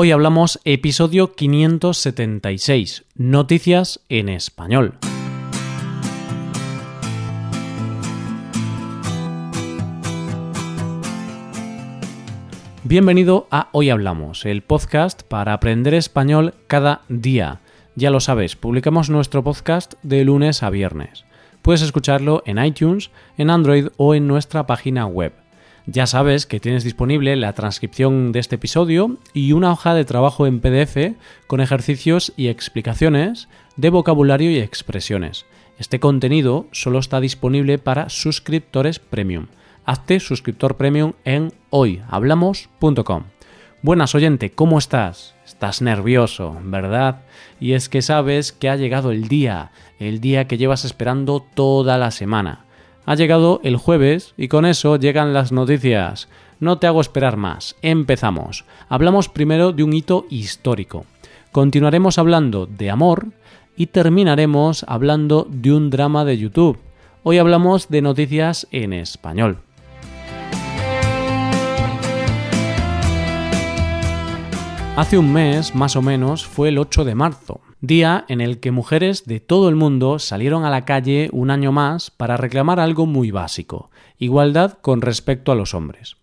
Hoy hablamos episodio 576, noticias en español. Bienvenido a Hoy Hablamos, el podcast para aprender español cada día. Ya lo sabes, publicamos nuestro podcast de lunes a viernes. Puedes escucharlo en iTunes, en Android o en nuestra página web. Ya sabes que tienes disponible la transcripción de este episodio y una hoja de trabajo en PDF con ejercicios y explicaciones de vocabulario y expresiones. Este contenido solo está disponible para suscriptores premium. Hazte suscriptor premium en hoyhablamos.com. Buenas oyente, ¿cómo estás? Estás nervioso, ¿verdad? Y es que sabes que ha llegado el día que llevas esperando toda la semana. Ha llegado el jueves y con eso llegan las noticias. No te hago esperar más, empezamos. Hablamos primero de un hito histórico. Continuaremos hablando de amor y terminaremos hablando de un drama de YouTube. Hoy hablamos de noticias en español. Hace un mes, más o menos, fue el 8 de marzo, día en el que mujeres de todo el mundo salieron a la calle un año más para reclamar algo muy básico: igualdad con respecto a los hombres.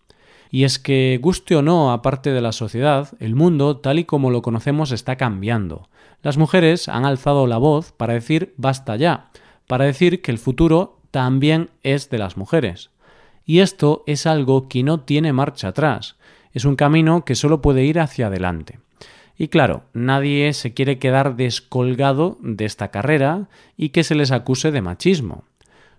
Y es que, guste o no a parte de la sociedad, el mundo tal y como lo conocemos está cambiando. Las mujeres han alzado la voz para decir basta ya, para decir que el futuro también es de las mujeres. Y esto es algo que no tiene marcha atrás. Es un camino que solo puede ir hacia adelante. Y claro, nadie se quiere quedar descolgado de esta carrera y que se les acuse de machismo.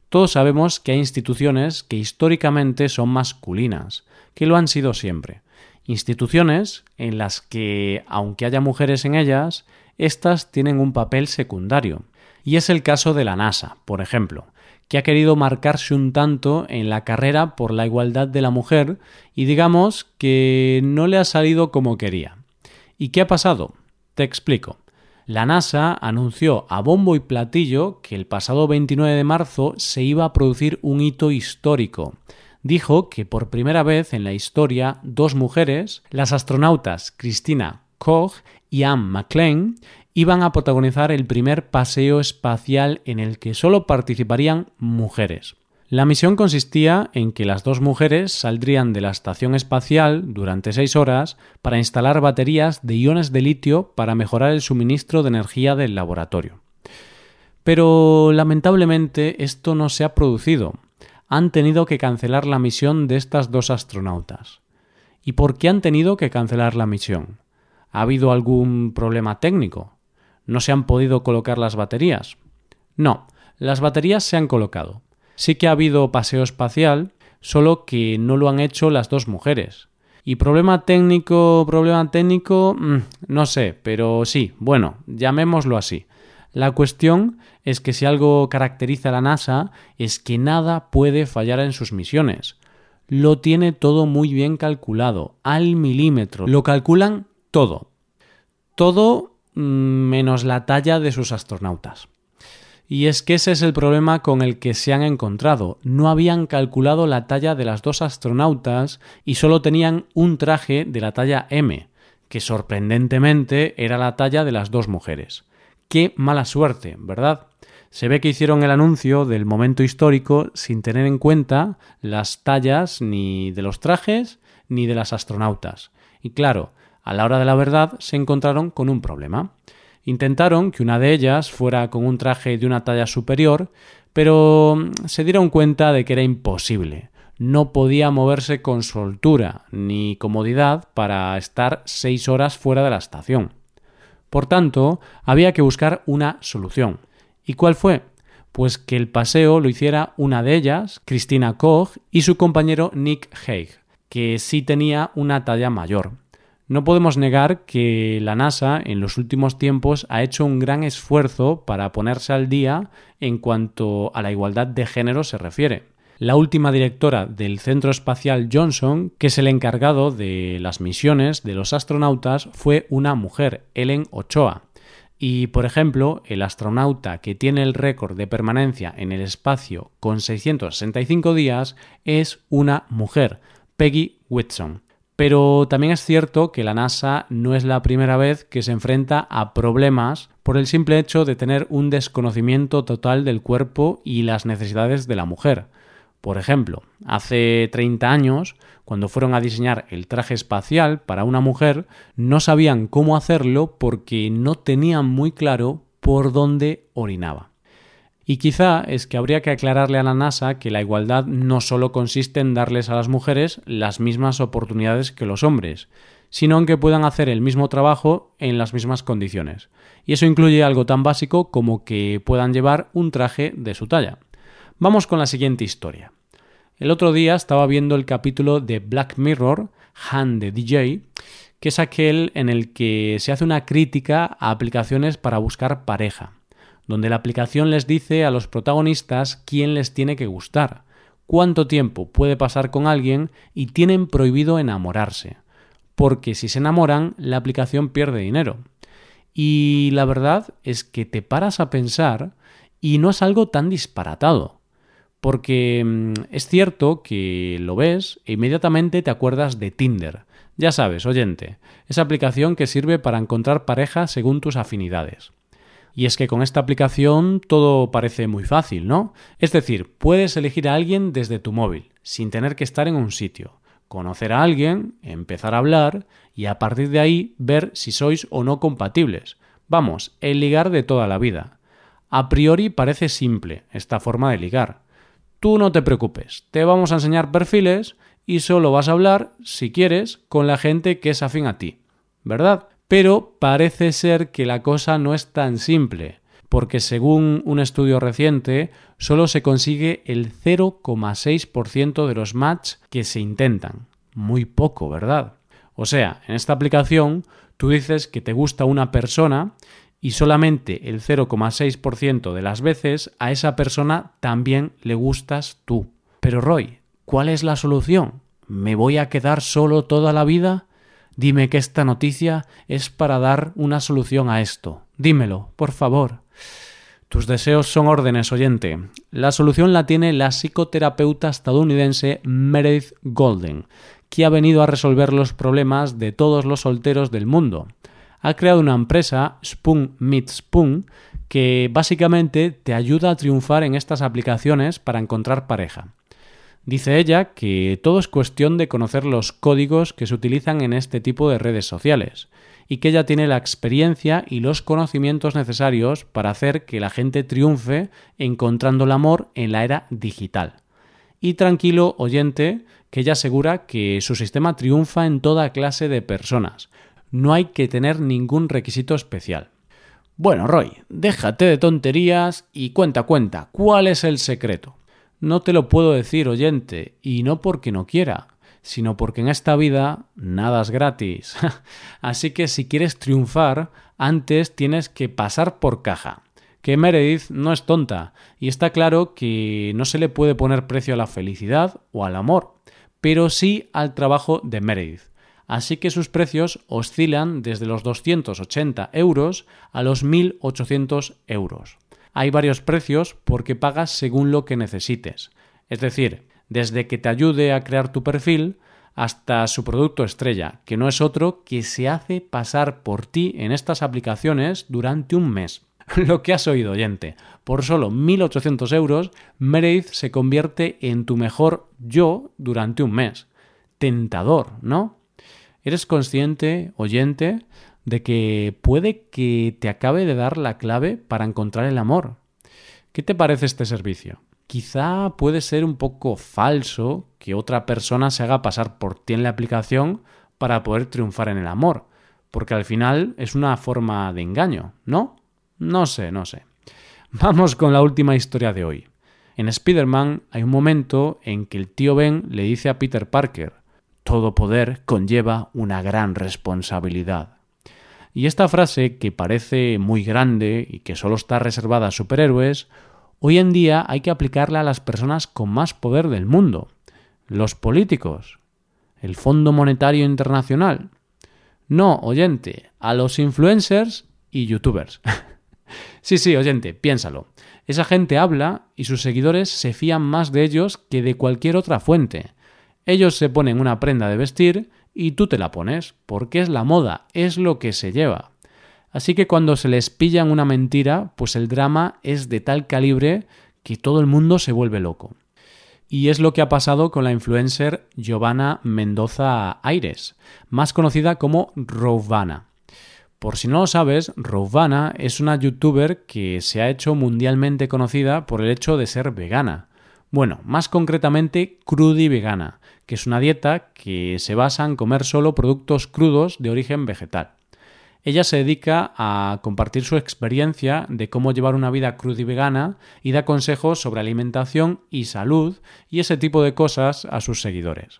Todos sabemos que hay instituciones que históricamente son masculinas, que lo han sido siempre. Instituciones en las que, aunque haya mujeres en ellas, estas tienen un papel secundario. Y es el caso de la NASA, por ejemplo, que ha querido marcarse un tanto en la carrera por la igualdad de la mujer y digamos que no le ha salido como quería. ¿Y qué ha pasado? Te explico. La NASA anunció a bombo y platillo que el pasado 29 de marzo se iba a producir un hito histórico. Dijo que por primera vez en la historia dos mujeres, las astronautas Christina Koch y Anne McClain, iban a protagonizar el primer paseo espacial en el que solo participarían mujeres. La misión consistía en que las dos mujeres saldrían de la estación espacial durante 6 horas para instalar baterías de iones de litio para mejorar el suministro de energía del laboratorio. Pero lamentablemente esto no se ha producido. Han tenido que cancelar la misión de estas dos astronautas. ¿Y por qué han tenido que cancelar la misión? ¿Ha habido algún problema técnico? ¿No se han podido colocar las baterías? No, las baterías se han colocado. Sí que ha habido paseo espacial, solo que no lo han hecho las dos mujeres. ¿Y problema técnico? No sé, pero sí, bueno, llamémoslo así. La cuestión es que si algo caracteriza a la NASA es que nada puede fallar en sus misiones. Lo tiene todo muy bien calculado, al milímetro. Lo calculan todo. Todo menos la talla de sus astronautas. Y es que ese es el problema con el que se han encontrado. No habían calculado la talla de las dos astronautas y solo tenían un traje de la talla M, que sorprendentemente era la talla de las dos mujeres. ¡Qué mala suerte!, ¿verdad? Se ve que hicieron el anuncio del momento histórico sin tener en cuenta las tallas ni de los trajes ni de las astronautas. Y claro, a la hora de la verdad se encontraron con un problema. Intentaron que una de ellas fuera con un traje de una talla superior, pero se dieron cuenta de que era imposible. No podía moverse con soltura ni comodidad para estar 6 horas fuera de la estación. Por tanto, había que buscar una solución. ¿Y cuál fue? Pues que el paseo lo hiciera una de ellas, Christina Koch, y su compañero Nick Hague, que sí tenía una talla mayor. No podemos negar que la NASA en los últimos tiempos ha hecho un gran esfuerzo para ponerse al día en cuanto a la igualdad de género se refiere. La última directora del Centro Espacial Johnson, que es el encargado de las misiones de los astronautas, fue una mujer, Ellen Ochoa. Y, por ejemplo, el astronauta que tiene el récord de permanencia en el espacio con 665 días es una mujer, Peggy Whitson. Pero también es cierto que la NASA no es la primera vez que se enfrenta a problemas por el simple hecho de tener un desconocimiento total del cuerpo y las necesidades de la mujer. Por ejemplo, hace 30 años, cuando fueron a diseñar el traje espacial para una mujer, no sabían cómo hacerlo porque no tenían muy claro por dónde orinaba. Y quizá es que habría que aclararle a la NASA que la igualdad no solo consiste en darles a las mujeres las mismas oportunidades que los hombres, sino en que puedan hacer el mismo trabajo en las mismas condiciones. Y eso incluye algo tan básico como que puedan llevar un traje de su talla. Vamos con la siguiente historia. El otro día estaba viendo el capítulo de Black Mirror, Hang the DJ, que es aquel en el que se hace una crítica a aplicaciones para buscar pareja, donde la aplicación les dice a los protagonistas quién les tiene que gustar, cuánto tiempo puede pasar con alguien y tienen prohibido enamorarse, porque si se enamoran, la aplicación pierde dinero. Y la verdad es que te paras a pensar y no es algo tan disparatado. Porque es cierto que lo ves e inmediatamente te acuerdas de Tinder. Ya sabes, oyente, esa aplicación que sirve para encontrar pareja según tus afinidades. Y es que con esta aplicación todo parece muy fácil, ¿no? Es decir, puedes elegir a alguien desde tu móvil, sin tener que estar en un sitio, conocer a alguien, empezar a hablar y a partir de ahí ver si sois o no compatibles. Vamos, el ligar de toda la vida. A priori parece simple esta forma de ligar. Tú no te preocupes, te vamos a enseñar perfiles y solo vas a hablar, si quieres, con la gente que es afín a ti, ¿verdad? Pero parece ser que la cosa no es tan simple, porque según un estudio reciente, solo se consigue el 0,6% de los matches que se intentan. Muy poco, ¿verdad? O sea, en esta aplicación tú dices que te gusta una persona y solamente el 0,6% de las veces a esa persona también le gustas tú. Pero Roy, ¿cuál es la solución? ¿Me voy a quedar solo toda la vida? Dime que esta noticia es para dar una solución a esto. Dímelo, por favor. Tus deseos son órdenes, oyente. La solución la tiene la psicoterapeuta estadounidense Meredith Golden, que ha venido a resolver los problemas de todos los solteros del mundo. Ha creado una empresa, Spoon Meets Spoon, que básicamente te ayuda a triunfar en estas aplicaciones para encontrar pareja. Dice ella que todo es cuestión de conocer los códigos que se utilizan en este tipo de redes sociales y que ella tiene la experiencia y los conocimientos necesarios para hacer que la gente triunfe encontrando el amor en la era digital. Y tranquilo, oyente, que ella asegura que su sistema triunfa en toda clase de personas. No hay que tener ningún requisito especial. Bueno, Roy, déjate de tonterías y cuenta, ¿cuál es el secreto? No te lo puedo decir, oyente, y no porque no quiera, sino porque en esta vida nada es gratis. Así que si quieres triunfar, antes tienes que pasar por caja. Que Meredith no es tonta, y está claro que no se le puede poner precio a la felicidad o al amor, pero sí al trabajo de Meredith. Así que sus precios oscilan desde los 280 euros a los 1.800 euros. Hay varios precios porque pagas según lo que necesites. Es decir, desde que te ayude a crear tu perfil hasta su producto estrella, que no es otro que se hace pasar por ti en estas aplicaciones durante un mes. Lo que has oído, oyente. Por solo 1.800 euros, Meredith se convierte en tu mejor yo durante un mes. Tentador, ¿no? ¿Eres consciente, oyente, de que puede que te acabe de dar la clave para encontrar el amor? ¿Qué te parece este servicio? Quizá puede ser un poco falso que otra persona se haga pasar por ti en la aplicación para poder triunfar en el amor, porque al final es una forma de engaño, ¿no? No sé. Vamos con la última historia de hoy. En Spider-Man hay un momento en que el tío Ben le dice a Peter Parker: todo poder conlleva una gran responsabilidad. Y esta frase, que parece muy grande y que solo está reservada a superhéroes, hoy en día hay que aplicarla a las personas con más poder del mundo. Los políticos. El Fondo Monetario Internacional. No, oyente, a los influencers y youtubers. Sí, oyente, piénsalo. Esa gente habla y sus seguidores se fían más de ellos que de cualquier otra fuente. Ellos se ponen una prenda de vestir y tú te la pones, porque es la moda, es lo que se lleva. Así que cuando se les pillan una mentira, pues el drama es de tal calibre que todo el mundo se vuelve loco. Y es lo que ha pasado con la influencer Giovanna Mendoza Aires, más conocida como Rawvana. Por si no lo sabes, Rawvana es una youtuber que se ha hecho mundialmente conocida por el hecho de ser vegana. Bueno, más concretamente crudivegana, que es una dieta que se basa en comer solo productos crudos de origen vegetal. Ella se dedica a compartir su experiencia de cómo llevar una vida crudivegana y da consejos sobre alimentación y salud y ese tipo de cosas a sus seguidores.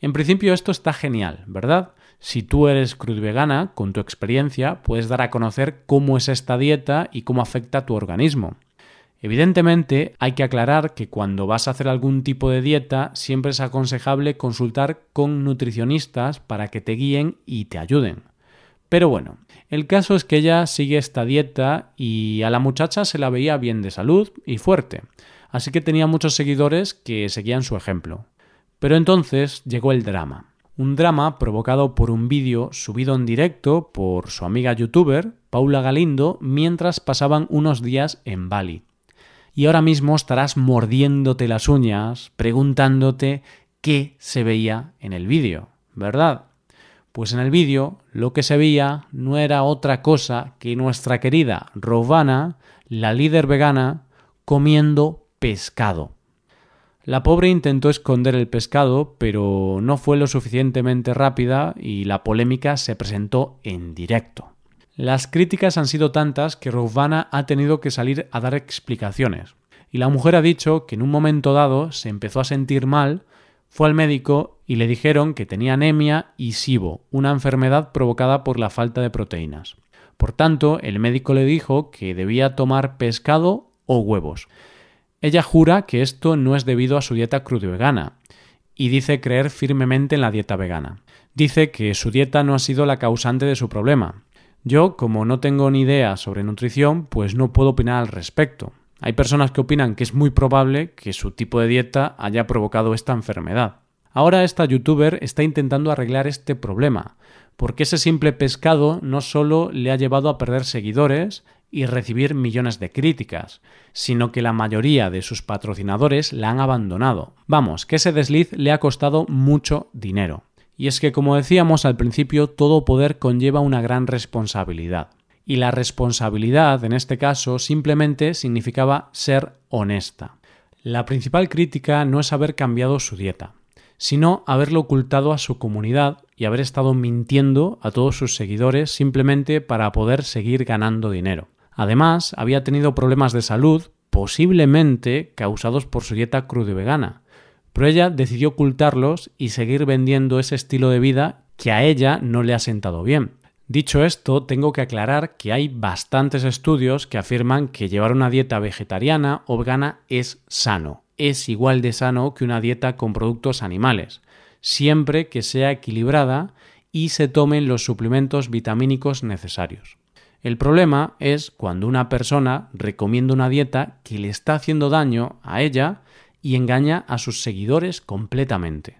En principio esto está genial, ¿verdad? Si tú eres crudivegana, con tu experiencia puedes dar a conocer cómo es esta dieta y cómo afecta a tu organismo. Evidentemente, hay que aclarar que cuando vas a hacer algún tipo de dieta siempre es aconsejable consultar con nutricionistas para que te guíen y te ayuden. Pero bueno, el caso es que ella sigue esta dieta y a la muchacha se la veía bien de salud y fuerte, así que tenía muchos seguidores que seguían su ejemplo. Pero entonces llegó el drama. Un drama provocado por un vídeo subido en directo por su amiga youtuber, Paula Galindo, mientras pasaban unos días en Bali. Y ahora mismo estarás mordiéndote las uñas, preguntándote qué se veía en el vídeo, ¿verdad? Pues en el vídeo lo que se veía no era otra cosa que nuestra querida Rawvana, la líder vegana, comiendo pescado. La pobre intentó esconder el pescado, pero no fue lo suficientemente rápida y la polémica se presentó en directo. Las críticas han sido tantas que Rawvana ha tenido que salir a dar explicaciones. Y la mujer ha dicho que en un momento dado se empezó a sentir mal, fue al médico y le dijeron que tenía anemia y SIBO, una enfermedad provocada por la falta de proteínas. Por tanto, el médico le dijo que debía tomar pescado o huevos. Ella jura que esto no es debido a su dieta crudivegana y dice creer firmemente en la dieta vegana. Dice que su dieta no ha sido la causante de su problema. Yo, como no tengo ni idea sobre nutrición, pues no puedo opinar al respecto. Hay personas que opinan que es muy probable que su tipo de dieta haya provocado esta enfermedad. Ahora esta youtuber está intentando arreglar este problema, porque ese simple pescado no solo le ha llevado a perder seguidores y recibir millones de críticas, sino que la mayoría de sus patrocinadores la han abandonado. Vamos, que ese desliz le ha costado mucho dinero. Y es que, como decíamos al principio, todo poder conlleva una gran responsabilidad. Y la responsabilidad, en este caso, simplemente significaba ser honesta. La principal crítica no es haber cambiado su dieta, sino haberlo ocultado a su comunidad y haber estado mintiendo a todos sus seguidores simplemente para poder seguir ganando dinero. Además, había tenido problemas de salud, posiblemente causados por su dieta crudivegana. Pero ella decidió ocultarlos y seguir vendiendo ese estilo de vida que a ella no le ha sentado bien. Dicho esto, tengo que aclarar que hay bastantes estudios que afirman que llevar una dieta vegetariana o vegana es sano. Es igual de sano que una dieta con productos animales, siempre que sea equilibrada y se tomen los suplementos vitamínicos necesarios. El problema es cuando una persona recomienda una dieta que le está haciendo daño a ella y engaña a sus seguidores completamente.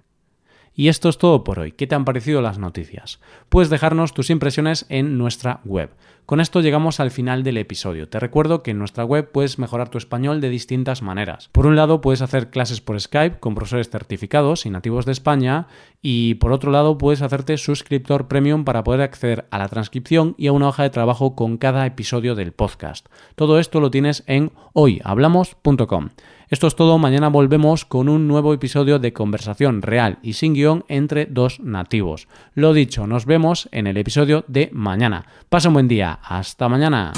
Y esto es todo por hoy. ¿Qué te han parecido las noticias? Puedes dejarnos tus impresiones en nuestra web. Con esto llegamos al final del episodio. Te recuerdo que en nuestra web puedes mejorar tu español de distintas maneras. Por un lado, puedes hacer clases por Skype con profesores certificados y nativos de España. Y por otro lado, puedes hacerte suscriptor premium para poder acceder a la transcripción y a una hoja de trabajo con cada episodio del podcast. Todo esto lo tienes en hoyhablamos.com. Esto es todo. Mañana volvemos con un nuevo episodio de conversación real y sin guión entre dos nativos. Lo dicho, nos vemos en el episodio de mañana. Pasa un buen día. ¡Hasta mañana!